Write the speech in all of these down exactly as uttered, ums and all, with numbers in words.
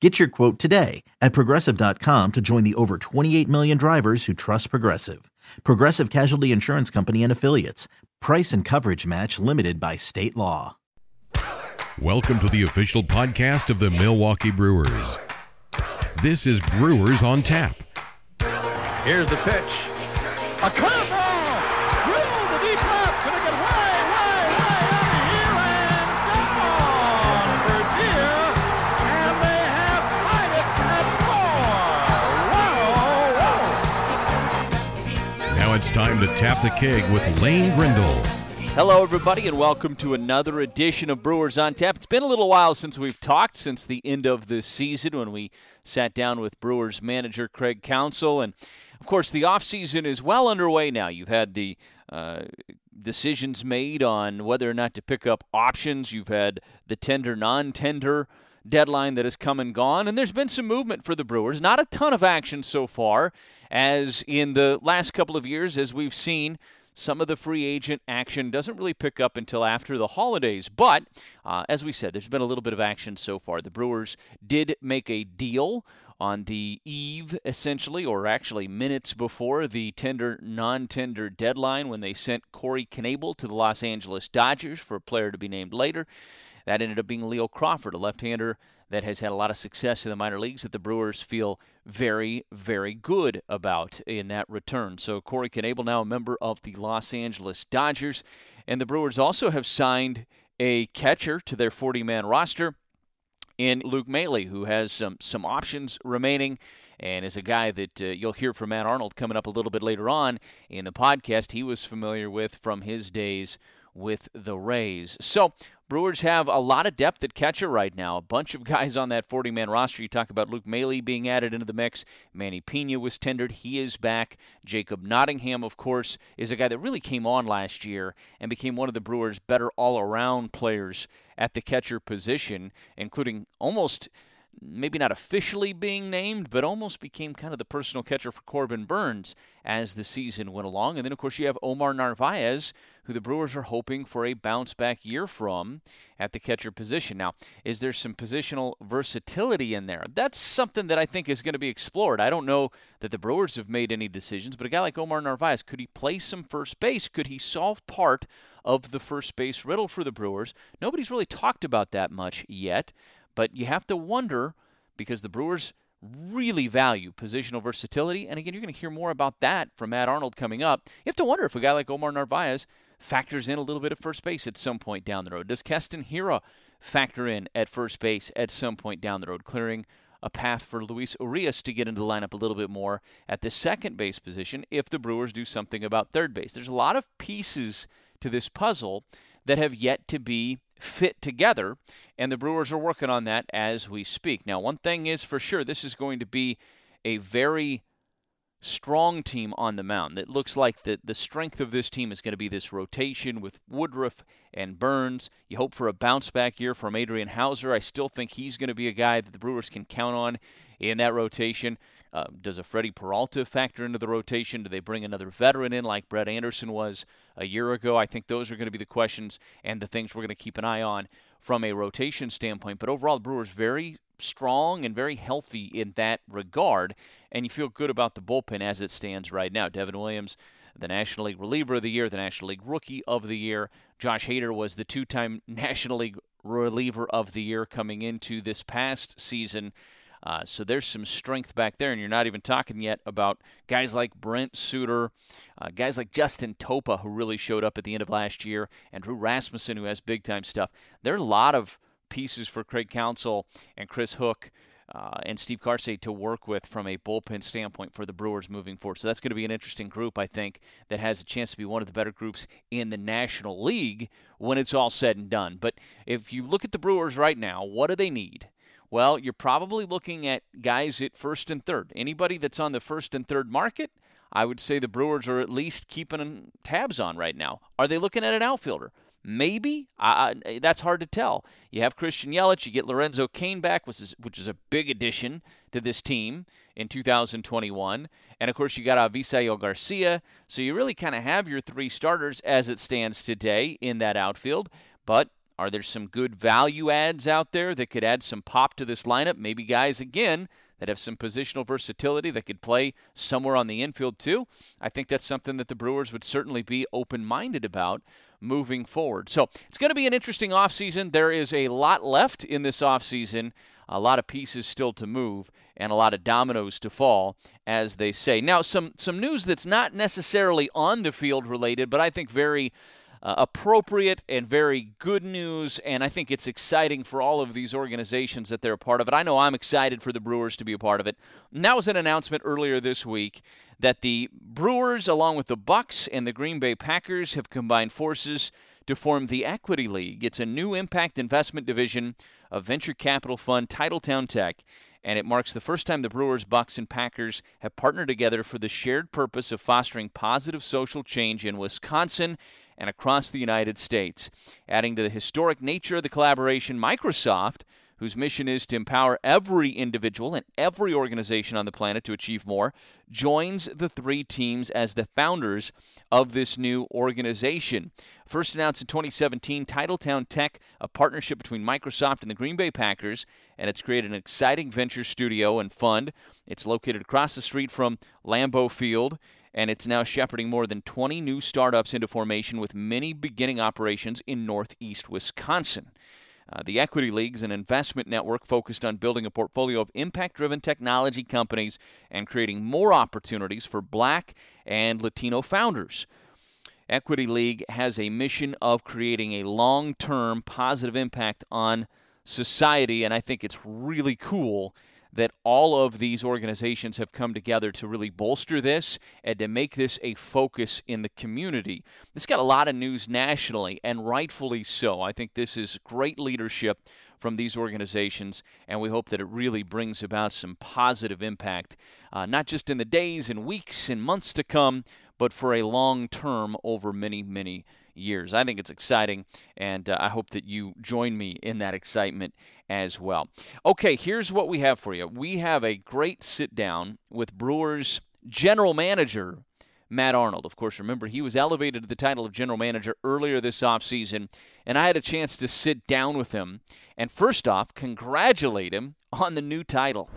Get your quote today at Progressive dot com to join the over twenty-eight million drivers who trust Progressive. Progressive Casualty Insurance Company and Affiliates. Price and coverage match limited by state law. Welcome to the official podcast of the Milwaukee Brewers. This is Brewers on Tap. Here's the pitch. A curveball! Through the deep left, gonna get high! It's time to tap the keg with Lane Grindle. Hello, everybody, and welcome to another edition of Brewers on Tap. It's been a little while since we've talked, since the end of the season when we sat down with Brewers manager Craig Counsell. And, of course, the offseason is well underway now. You've had the uh, decisions made on whether or not to pick up options. You've had the tender, non-tender deadline that has come and gone, and there's been some movement for the Brewers. Not a ton of action so far, as in the last couple of years, as we've seen, some of the free agent action doesn't really pick up until after the holidays. But, uh, as we said, there's been a little bit of action so far. The Brewers did make a deal on the eve, essentially, or actually minutes before the tender, non-tender deadline when they sent Corey Knebel to the Los Angeles Dodgers for a player to be named later. That ended up being Leo Crawford, a left-hander that has had a lot of success in the minor leagues that the Brewers feel very, very good about in that return. So Corey Knebel, now a member of the Los Angeles Dodgers. And the Brewers also have signed a catcher to their forty-man roster in Luke Maile, who has some, some options remaining and is a guy that uh, you'll hear from Matt Arnold coming up a little bit later on in the podcast. He was familiar with from his days with the Rays. So Brewers have a lot of depth at catcher right now. A bunch of guys on that forty-man roster. You talk about Luke Maile being added into the mix. Manny Piña was tendered. He is back. Jacob Nottingham, of course, is a guy that really came on last year and became one of the Brewers' better all-around players at the catcher position, including almost, maybe not officially being named, but almost became kind of the personal catcher for Corbin Burns as the season went along. And then, of course, you have Omar Narvaez, who the Brewers are hoping for a bounce-back year from at the catcher position. Now, is there some positional versatility in there? That's something that I think is going to be explored. I don't know that the Brewers have made any decisions, but a guy like Omar Narvaez, could he play some first base? Could he solve part of the first base riddle for the Brewers? Nobody's really talked about that much yet. But you have to wonder, because the Brewers really value positional versatility. And again, you're going to hear more about that from Matt Arnold coming up. You have to wonder if a guy like Omar Narvaez factors in a little bit of first base at some point down the road. Does Keston Hiura factor in at first base at some point down the road, clearing a path for Luis Urias to get into the lineup a little bit more at the second base position if the Brewers do something about third base? There's a lot of pieces to this puzzle that have yet to be fit together, and the Brewers are working on that as we speak. Now, one thing is for sure, this is going to be a very strong team on the mound. It looks like the, the strength of this team is going to be this rotation with Woodruff and Burns. You hope for a bounce-back year from Adrian Houser. I still think he's going to be a guy that the Brewers can count on in that rotation. Uh, does a Freddie Peralta factor into the rotation? Do they bring another veteran in like Brett Anderson was a year ago? I think those are going to be the questions and the things we're going to keep an eye on from a rotation standpoint. But overall, the Brewers very strong and very healthy in that regard, and you feel good about the bullpen as it stands right now. Devin Williams, the National League Reliever of the Year, the National League Rookie of the Year. Josh Hader was the two-time National League Reliever of the Year coming into this past season. Uh, so there's some strength back there, and you're not even talking yet about guys like Brent Suter, uh, guys like Justin Topa, who really showed up at the end of last year, and Drew Rasmussen, who has big-time stuff. There are a lot of pieces for Craig Counsell and Chris Hook uh, and Steve Carsey to work with from a bullpen standpoint for the Brewers moving forward. So that's going to be an interesting group, I think, that has a chance to be one of the better groups in the National League when it's all said and done. But if you look at the Brewers right now, what do they need? Well, you're probably looking at guys at first and third. Anybody that's on the first and third market, I would say the Brewers are at least keeping tabs on right now. Are they looking at an outfielder? Maybe. I, I, that's hard to tell. You have Christian Yelich. You get Lorenzo Cain back, which is, which is a big addition to this team in two thousand twenty-one. And, of course, you got Avisaíl Garcia. So you really kind of have your three starters as it stands today in that outfield. But are there some good value adds out there that could add some pop to this lineup? Maybe guys, again, that have some positional versatility that could play somewhere on the infield too. I think that's something that the Brewers would certainly be open-minded about moving forward. So it's going to be an interesting offseason. There is a lot left in this offseason, a lot of pieces still to move, and a lot of dominoes to fall, as they say. Now, some some news that's not necessarily on the field related, but I think very Uh, appropriate and very good news, and I think it's exciting for all of these organizations that they're a part of it. I know I'm excited for the Brewers to be a part of it. And that was an announcement earlier this week that the Brewers, along with the Bucks and the Green Bay Packers, have combined forces to form the Equity League. It's a new impact investment division of venture capital fund Titletown Tech, and it marks the first time the Brewers, Bucks, and Packers have partnered together for the shared purpose of fostering positive social change in Wisconsin and across the United States. Adding to the historic nature of the collaboration, Microsoft, whose mission is to empower every individual and every organization on the planet to achieve more, joins the three teams as the founders of this new organization. First announced in twenty seventeen, Titletown Tech, a partnership between Microsoft and the Green Bay Packers, and it's created an exciting venture studio and fund. It's located across the street from Lambeau Field, and it's now shepherding more than twenty new startups into formation, with many beginning operations in northeast Wisconsin. Uh, the Equity League is an investment network focused on building a portfolio of impact-driven technology companies and creating more opportunities for Black and Latino founders. Equity League has a mission of creating a long-term positive impact on society, and I think it's really cool that all of these organizations have come together to really bolster this and to make this a focus in the community. This got a lot of news nationally, and rightfully so. I think this is great leadership from these organizations, and we hope that it really brings about some positive impact, uh, not just in the days and weeks and months to come, but for a long term over many, many years. years. I think it's exciting, and uh, I hope that you join me in that excitement as well. Okay, here's what we have for you. We have a great sit-down with Brewers general manager Matt Arnold. Of course, remember, he was elevated to the title of general manager earlier this offseason, and I had a chance to sit down with him and, first off, congratulate him on the new title.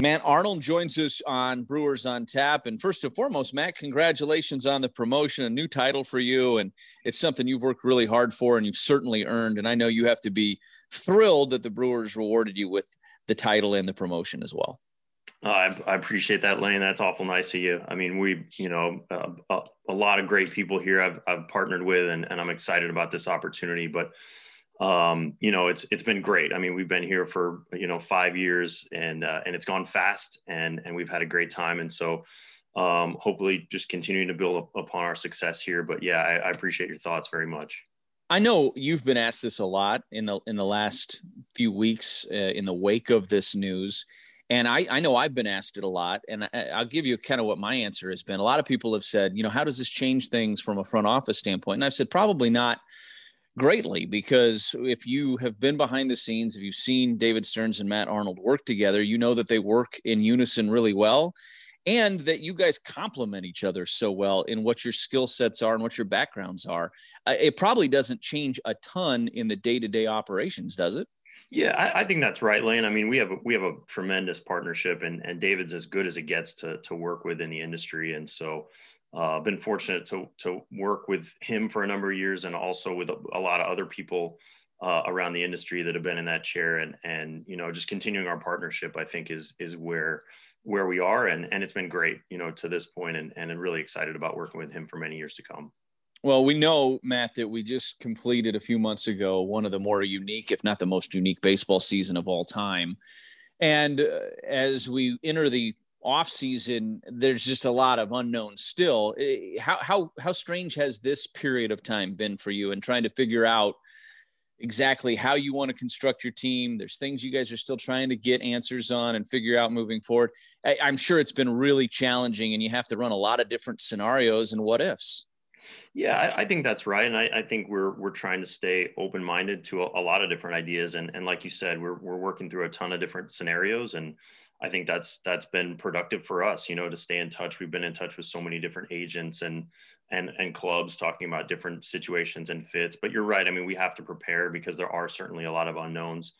Matt Arnold joins us on Brewers on Tap. And first and foremost, Matt, congratulations on the promotion, a new title for you. And it's something you've worked really hard for and you've certainly earned. And I know you have to be thrilled that the Brewers rewarded you with the title and the promotion as well. Uh, I, I appreciate that, Lane. That's awful nice of you. I mean, we, you know, uh, a, a lot of great people here I've, I've partnered with, and, and I'm excited about this opportunity. But Um, you know, it's, it's been great. I mean, we've been here for, you know, five years and, uh, and it's gone fast and, and we've had a great time. And so, um, hopefully just continuing to build upon our success here, but yeah, I, I appreciate your thoughts very much. I know you've been asked this a lot in the, in the last few weeks, uh, in the wake of this news. And I, I know I've been asked it a lot, and I, I'll give you kind of what my answer has been. A lot of people have said, you know, how does this change things from a front office standpoint? And I've said, probably not greatly, because if you have been behind the scenes, if you've seen David Stearns and Matt Arnold work together, you know that they work in unison really well, and that you guys complement each other so well in what your skill sets are and what your backgrounds are. It probably doesn't change a ton in the day-to-day operations, does it? Yeah, I, I think that's right, Lane. I mean, we have a, we have a tremendous partnership, and, and David's as good as it gets to to work with in the industry, and so. I've uh, been fortunate to to work with him for a number of years, and also with a, a lot of other people uh, around the industry that have been in that chair, and and you know, just continuing our partnership, I think is is where where we are, and and it's been great, you know, to this point, and and I'm really excited about working with him for many years to come. Well, we know, Matt, that we just completed a few months ago one of the more unique, if not the most unique, baseball season of all time, and uh, as we enter the offseason, there's just a lot of unknowns still. How how how strange has this period of time been for you, and trying to figure out exactly how you want to construct your team. There's things you guys are still trying to get answers on and figure out moving forward. I, I'm sure it's been really challenging, and you have to run a lot of different scenarios and what ifs. Yeah, I, I think that's right. And I, I think we're we're trying to stay open-minded to a, a lot of different ideas. And and like you said, we're we're working through a ton of different scenarios. And I think that's that's been productive for us, you know, to stay in touch. We've been in touch with so many different agents and and and clubs talking about different situations and fits. But you're right. I mean, we have to prepare because there are certainly a lot of unknowns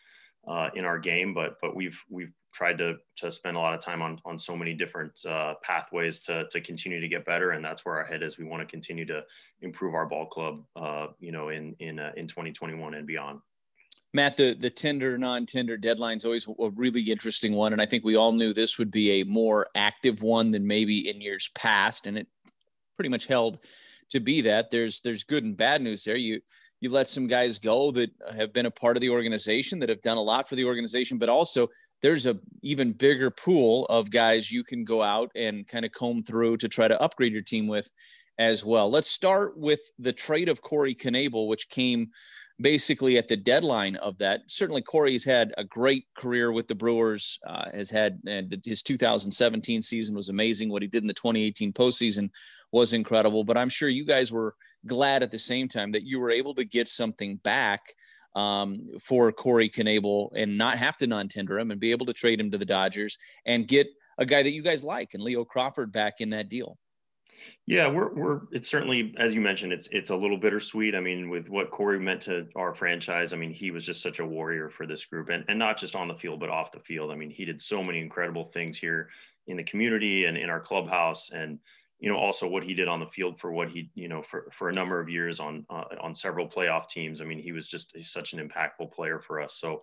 uh, in our game. But but we've we've tried to to spend a lot of time on on so many different uh, pathways to to continue to get better, and that's where our head is. We want to continue to improve our ball club, uh, you know, in in uh, in twenty twenty-one and beyond. Matt, the, the tender, non-tender deadline's always a really interesting one. And I think we all knew this would be a more active one than maybe in years past. And it pretty much held to be that. There's there's good and bad news there. You you let some guys go that have been a part of the organization, that have done a lot for the organization, but also there's a even bigger pool of guys you can go out and kind of comb through to try to upgrade your team with as well. Let's start with the trade of Corey Knebel, which came basically at the deadline of that. Certainly Corey's had a great career with the Brewers, uh, has had, and his two thousand seventeen season was amazing. What he did in the twenty eighteen postseason was incredible, but I'm sure you guys were glad at the same time that you were able to get something back um, for Corey Knebel and not have to non-tender him and be able to trade him to the Dodgers and get a guy that you guys like, and Leo Crawford back in that deal. Yeah, we're we're it's certainly, as you mentioned, it's it's a little bittersweet. I mean, with what Corey meant to our franchise, I mean, he was just such a warrior for this group, and and not just on the field, but off the field. I mean, he did so many incredible things here in the community and in our clubhouse, and you know, also what he did on the field for what he, you know, for, for a number of years on uh, on several playoff teams. I mean, he was just such an impactful player for us. So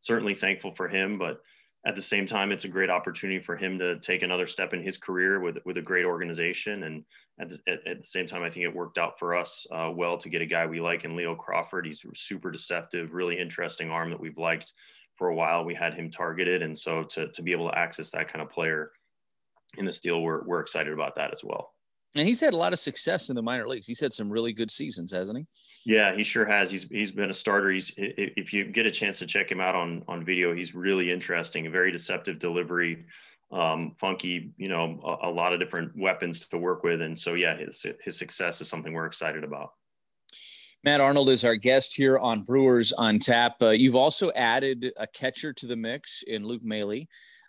certainly thankful for him, but at the same time, it's a great opportunity for him to take another step in his career with, with a great organization. And at the, at, at the same time, I think it worked out for us uh, well to get a guy we like in Leo Crawford. He's super deceptive, really interesting arm that we've liked for a while. We had him targeted. And so to, to be able to access that kind of player in this deal, we're, we're excited about that as well. And he's had a lot of success in the minor leagues. He's had some really good seasons, hasn't he? Yeah, he sure has. He's he's been a starter. He's if you get a chance to check him out on on video, he's really interesting. Very deceptive delivery, um, funky. You know, a, a lot of different weapons to work with. And so, yeah, his his success is something we're excited about. Matt Arnold is our guest here on Brewers on Tap. Uh, you've also added a catcher to the mix in Luke Maile.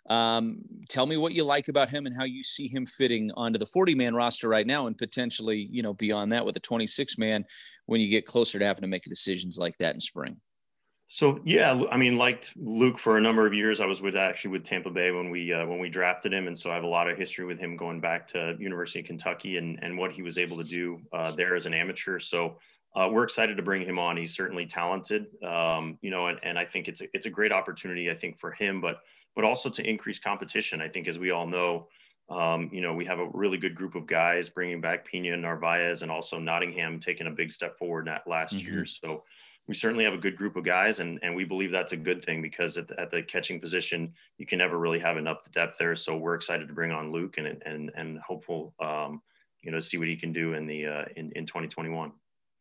Um, tell me what you like about him and how you see him fitting onto the forty man roster right now, and potentially, you know, beyond that with a twenty-six man when you get closer to having to make decisions like that in spring. So, yeah, I mean, liked Luke for a number of years. I was with actually with Tampa Bay when we, uh, when we drafted him. And so I have a lot of history with him going back to University of Kentucky and, and what he was able to do, uh, there as an amateur. So, Uh, we're excited to bring him on. He's certainly talented, um, you know, and, and I think it's a, it's a great opportunity, I think, for him, but but also to increase competition. I think, as we all know, um, you know, we have a really good group of guys, bringing back Piña, Narvaez, and also Nottingham taking a big step forward that last mm-hmm. year. So we certainly have a good group of guys, and, and we believe that's a good thing because at the, at the catching position, you can never really have enough depth there. So we're excited to bring on Luke and and and hopeful, um, you know, see what he can do in the uh, in, in twenty twenty-one.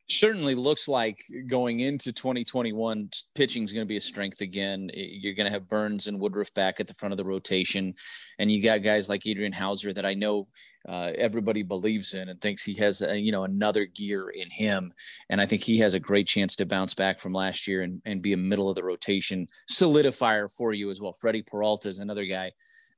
Certainly looks like going into twenty twenty-one, pitching is going to be a strength again. You're going to have Burns and Woodruff back at the front of the rotation. And you got guys like Adrian Houser that I know uh, everybody believes in and thinks he has, a, you know, another gear in him. And I think he has a great chance to bounce back from last year and, and be a middle of the rotation solidifier for you as well. Freddie Peralta is another guy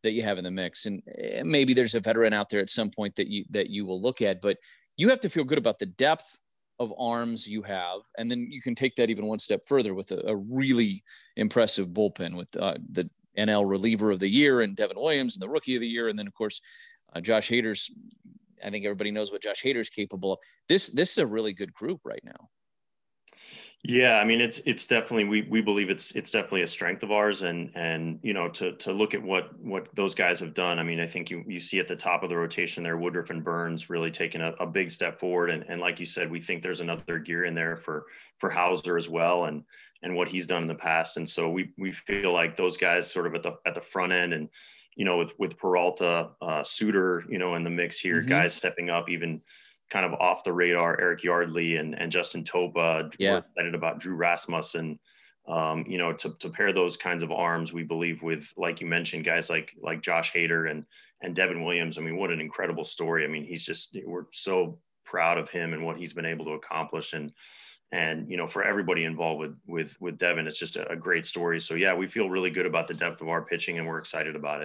that you have in the mix. And maybe there's a veteran out there at some point that you, that you will look at, but you have to feel good about the depth of arms you have. And then you can take that even one step further with a, a really impressive bullpen with uh, the N L reliever of the year and Devin Williams and the rookie of the year. And then of course, uh, Josh Hader's, I think everybody knows what Josh Hader's capable of. This, this is a really good group right now. Yeah. I mean, it's, it's definitely, we, we believe it's, it's definitely a strength of ours, and, and, you know, to, to look at what, what those guys have done. I mean, I think you, you see at the top of the rotation there, Woodruff and Burns really taking a, a big step forward. And, and like you said, we think there's another gear in there for, for Hauser as well. And, and what he's done in the past. And so we, we feel like those guys sort of at the, at the front end, and, you know, with, with Peralta, uh, Suter, you know, in the mix here, mm-hmm. guys stepping up even, kind of off the radar Eric Yardley and, and Justin Topa. Yeah. We're excited about Drew Rasmussen. Um, you know, to, to pair those kinds of arms, we believe with, like you mentioned, guys like like Josh Hader and and Devin Williams. I mean, what an incredible story. I mean, he's just, we're so proud of him and what he's been able to accomplish. And, and, you know, for everybody involved with, with, with Devin, it's just a, a great story. So yeah, we feel really good about the depth of our pitching and we're excited about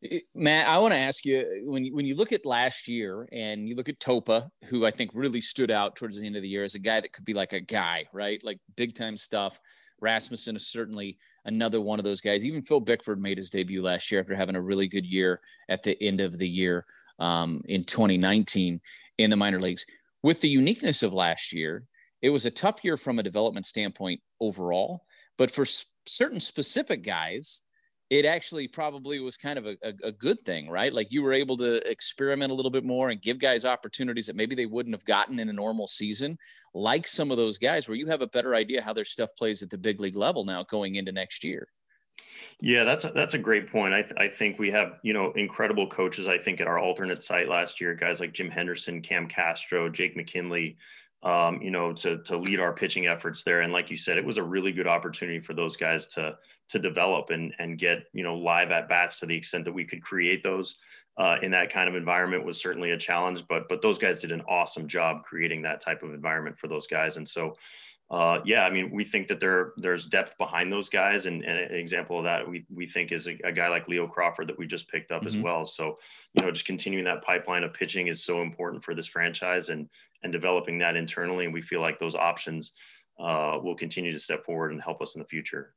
it. Matt, I want to ask you, when you, when you look at last year and you look at Topa, who I think really stood out towards the end of the year as a guy that could be like a guy, right? Like big time stuff. Rasmussen is certainly another one of those guys. Even Phil Bickford made his debut last year after having a really good year at the end of the year um, in twenty nineteen in the minor leagues. With the uniqueness of last year, it was a tough year from a development standpoint overall, but for s- certain specific guys, it actually probably was kind of a, a, a good thing, right? Like you were able to experiment a little bit more and give guys opportunities that maybe they wouldn't have gotten in a normal season, like some of those guys where you have a better idea how their stuff plays at the big league level now going into next year. Yeah, that's a, that's a great point. I, th- I think we have, you know, incredible coaches, I think, at our alternate site last year, guys like Jim Henderson, Cam Castro, Jake McKinley, um, you know, to, to lead our pitching efforts there. And like you said, it was a really good opportunity for those guys to, to develop and, and get, you know, live at bats to the extent that we could create those, uh, in that kind of environment was certainly a challenge, but, but those guys did an awesome job creating that type of environment for those guys. And so, uh, yeah, I mean, we think that there, there's depth behind those guys. And, and an example of that, we, we think is a, a guy like Leo Crawford that we just picked up mm-hmm. as well. So, you know, just continuing that pipeline of pitching is so important for this franchise and, and developing that internally. And we feel like those options, uh, will continue to step forward and help us in the future.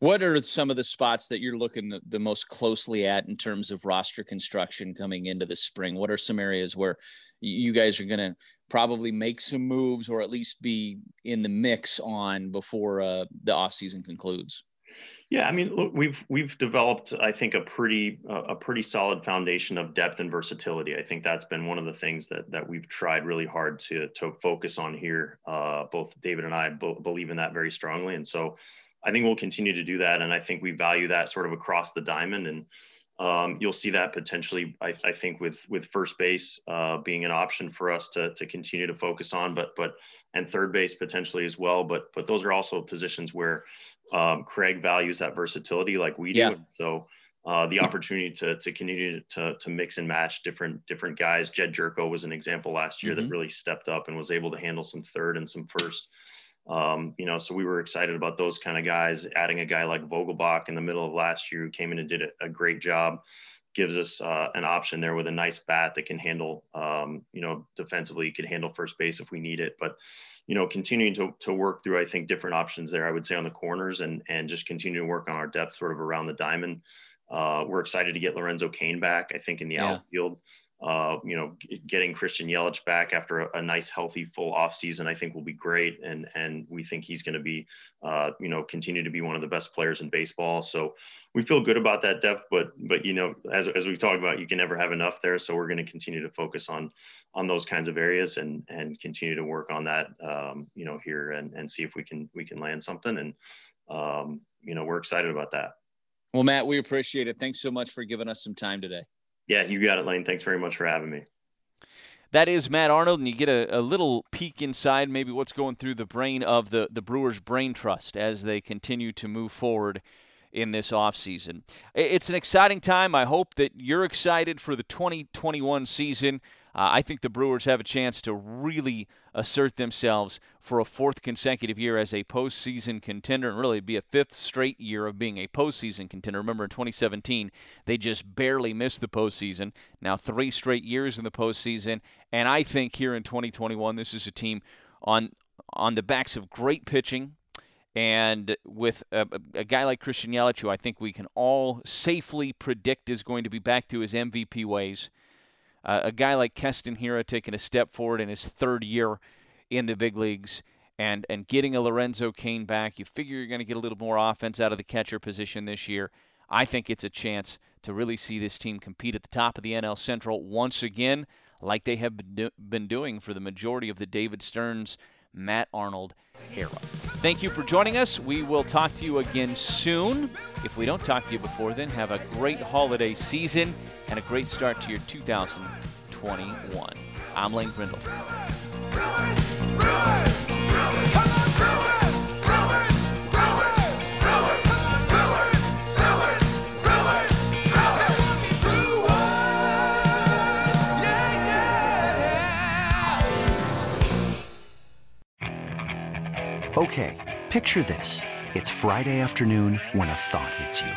What are some of the spots that you're looking the, the most closely at in terms of roster construction coming into the spring? What are some areas where you guys are going to probably make some moves or at least be in the mix on before uh, the offseason concludes? Yeah, I mean, look, we've we've developed, I think, a pretty uh, a pretty solid foundation of depth and versatility. I think that's been one of the things that that we've tried really hard to to focus on here. Uh, both David and I bo- believe in that very strongly, and so I think we'll continue to do that. And I think we value that sort of across the diamond. And um, you'll see that potentially, I, I think, with with first base uh, being an option for us to to continue to focus on, but but and third base potentially as well. But but those are also positions where um, Craig values that versatility like we do. Yeah. So uh, the opportunity to to continue to to mix and match different different guys. Jed Jerko was an example last year mm-hmm. that really stepped up and was able to handle some third and some first. Um, you know, so we were excited about those kind of guys. Adding a guy like Vogelbach in the middle of last year who came in and did a, a great job gives us uh, an option there with a nice bat that can handle, um, you know, defensively, can handle first base if we need it. But, you know, continuing to, to work through, I think, different options there, I would say on the corners and, and just continue to work on our depth sort of around the diamond. Uh, we're excited to get Lorenzo Cain back, I think, in the yeah. outfield. Uh, you know, getting Christian Yelich back after a, a nice, healthy, full offseason, I think will be great. And and we think he's going to be, uh, you know, continue to be one of the best players in baseball. So we feel good about that depth, but, but you know, as as we talked about, you can never have enough there. So we're going to continue to focus on on those kinds of areas and and continue to work on that, um, you know, here and, and see if we can, we can land something. And, um, you know, we're excited about that. Well, Matt, we appreciate it. Thanks so much for giving us some time today. Yeah, you got it, Lane. Thanks very much for having me. That is Matt Arnold, and you get a, a little peek inside maybe what's going through the brain of the, the Brewers' brain trust as they continue to move forward in this offseason. It's an exciting time. I hope that you're excited for the twenty twenty-one season. Uh, I think the Brewers have a chance to really assert themselves for a fourth consecutive year as a postseason contender and really be a fifth straight year of being a postseason contender. Remember, in twenty seventeen, they just barely missed the postseason. Now three straight years in the postseason, and I think here in twenty twenty-one, this is a team on on the backs of great pitching and with a, a guy like Christian Yelich, who I think we can all safely predict is going to be back to his M V P ways. Uh, a guy like Keston Hiura taking a step forward in his third year in the big leagues and, and getting a Lorenzo Cain back. You figure you're going to get a little more offense out of the catcher position this year. I think it's a chance to really see this team compete at the top of the N L Central once again, like they have been, do- been doing for the majority of the David Stearns, Matt Arnold era. Thank you for joining us. We will talk to you again soon. If we don't talk to you before then, have a great holiday season and a great start to your two thousand twenty-one. I'm Lane Grindle. Brewers, Brewers, Brewers, Brewers. Come on, Brewers, Brewers, Brewers, Brewers. Come on, Brewers, Brewers, Brewers, Brewers. Milwaukee Brewers. Yeah, yeah. Okay, picture this. It's Friday afternoon when a thought hits you.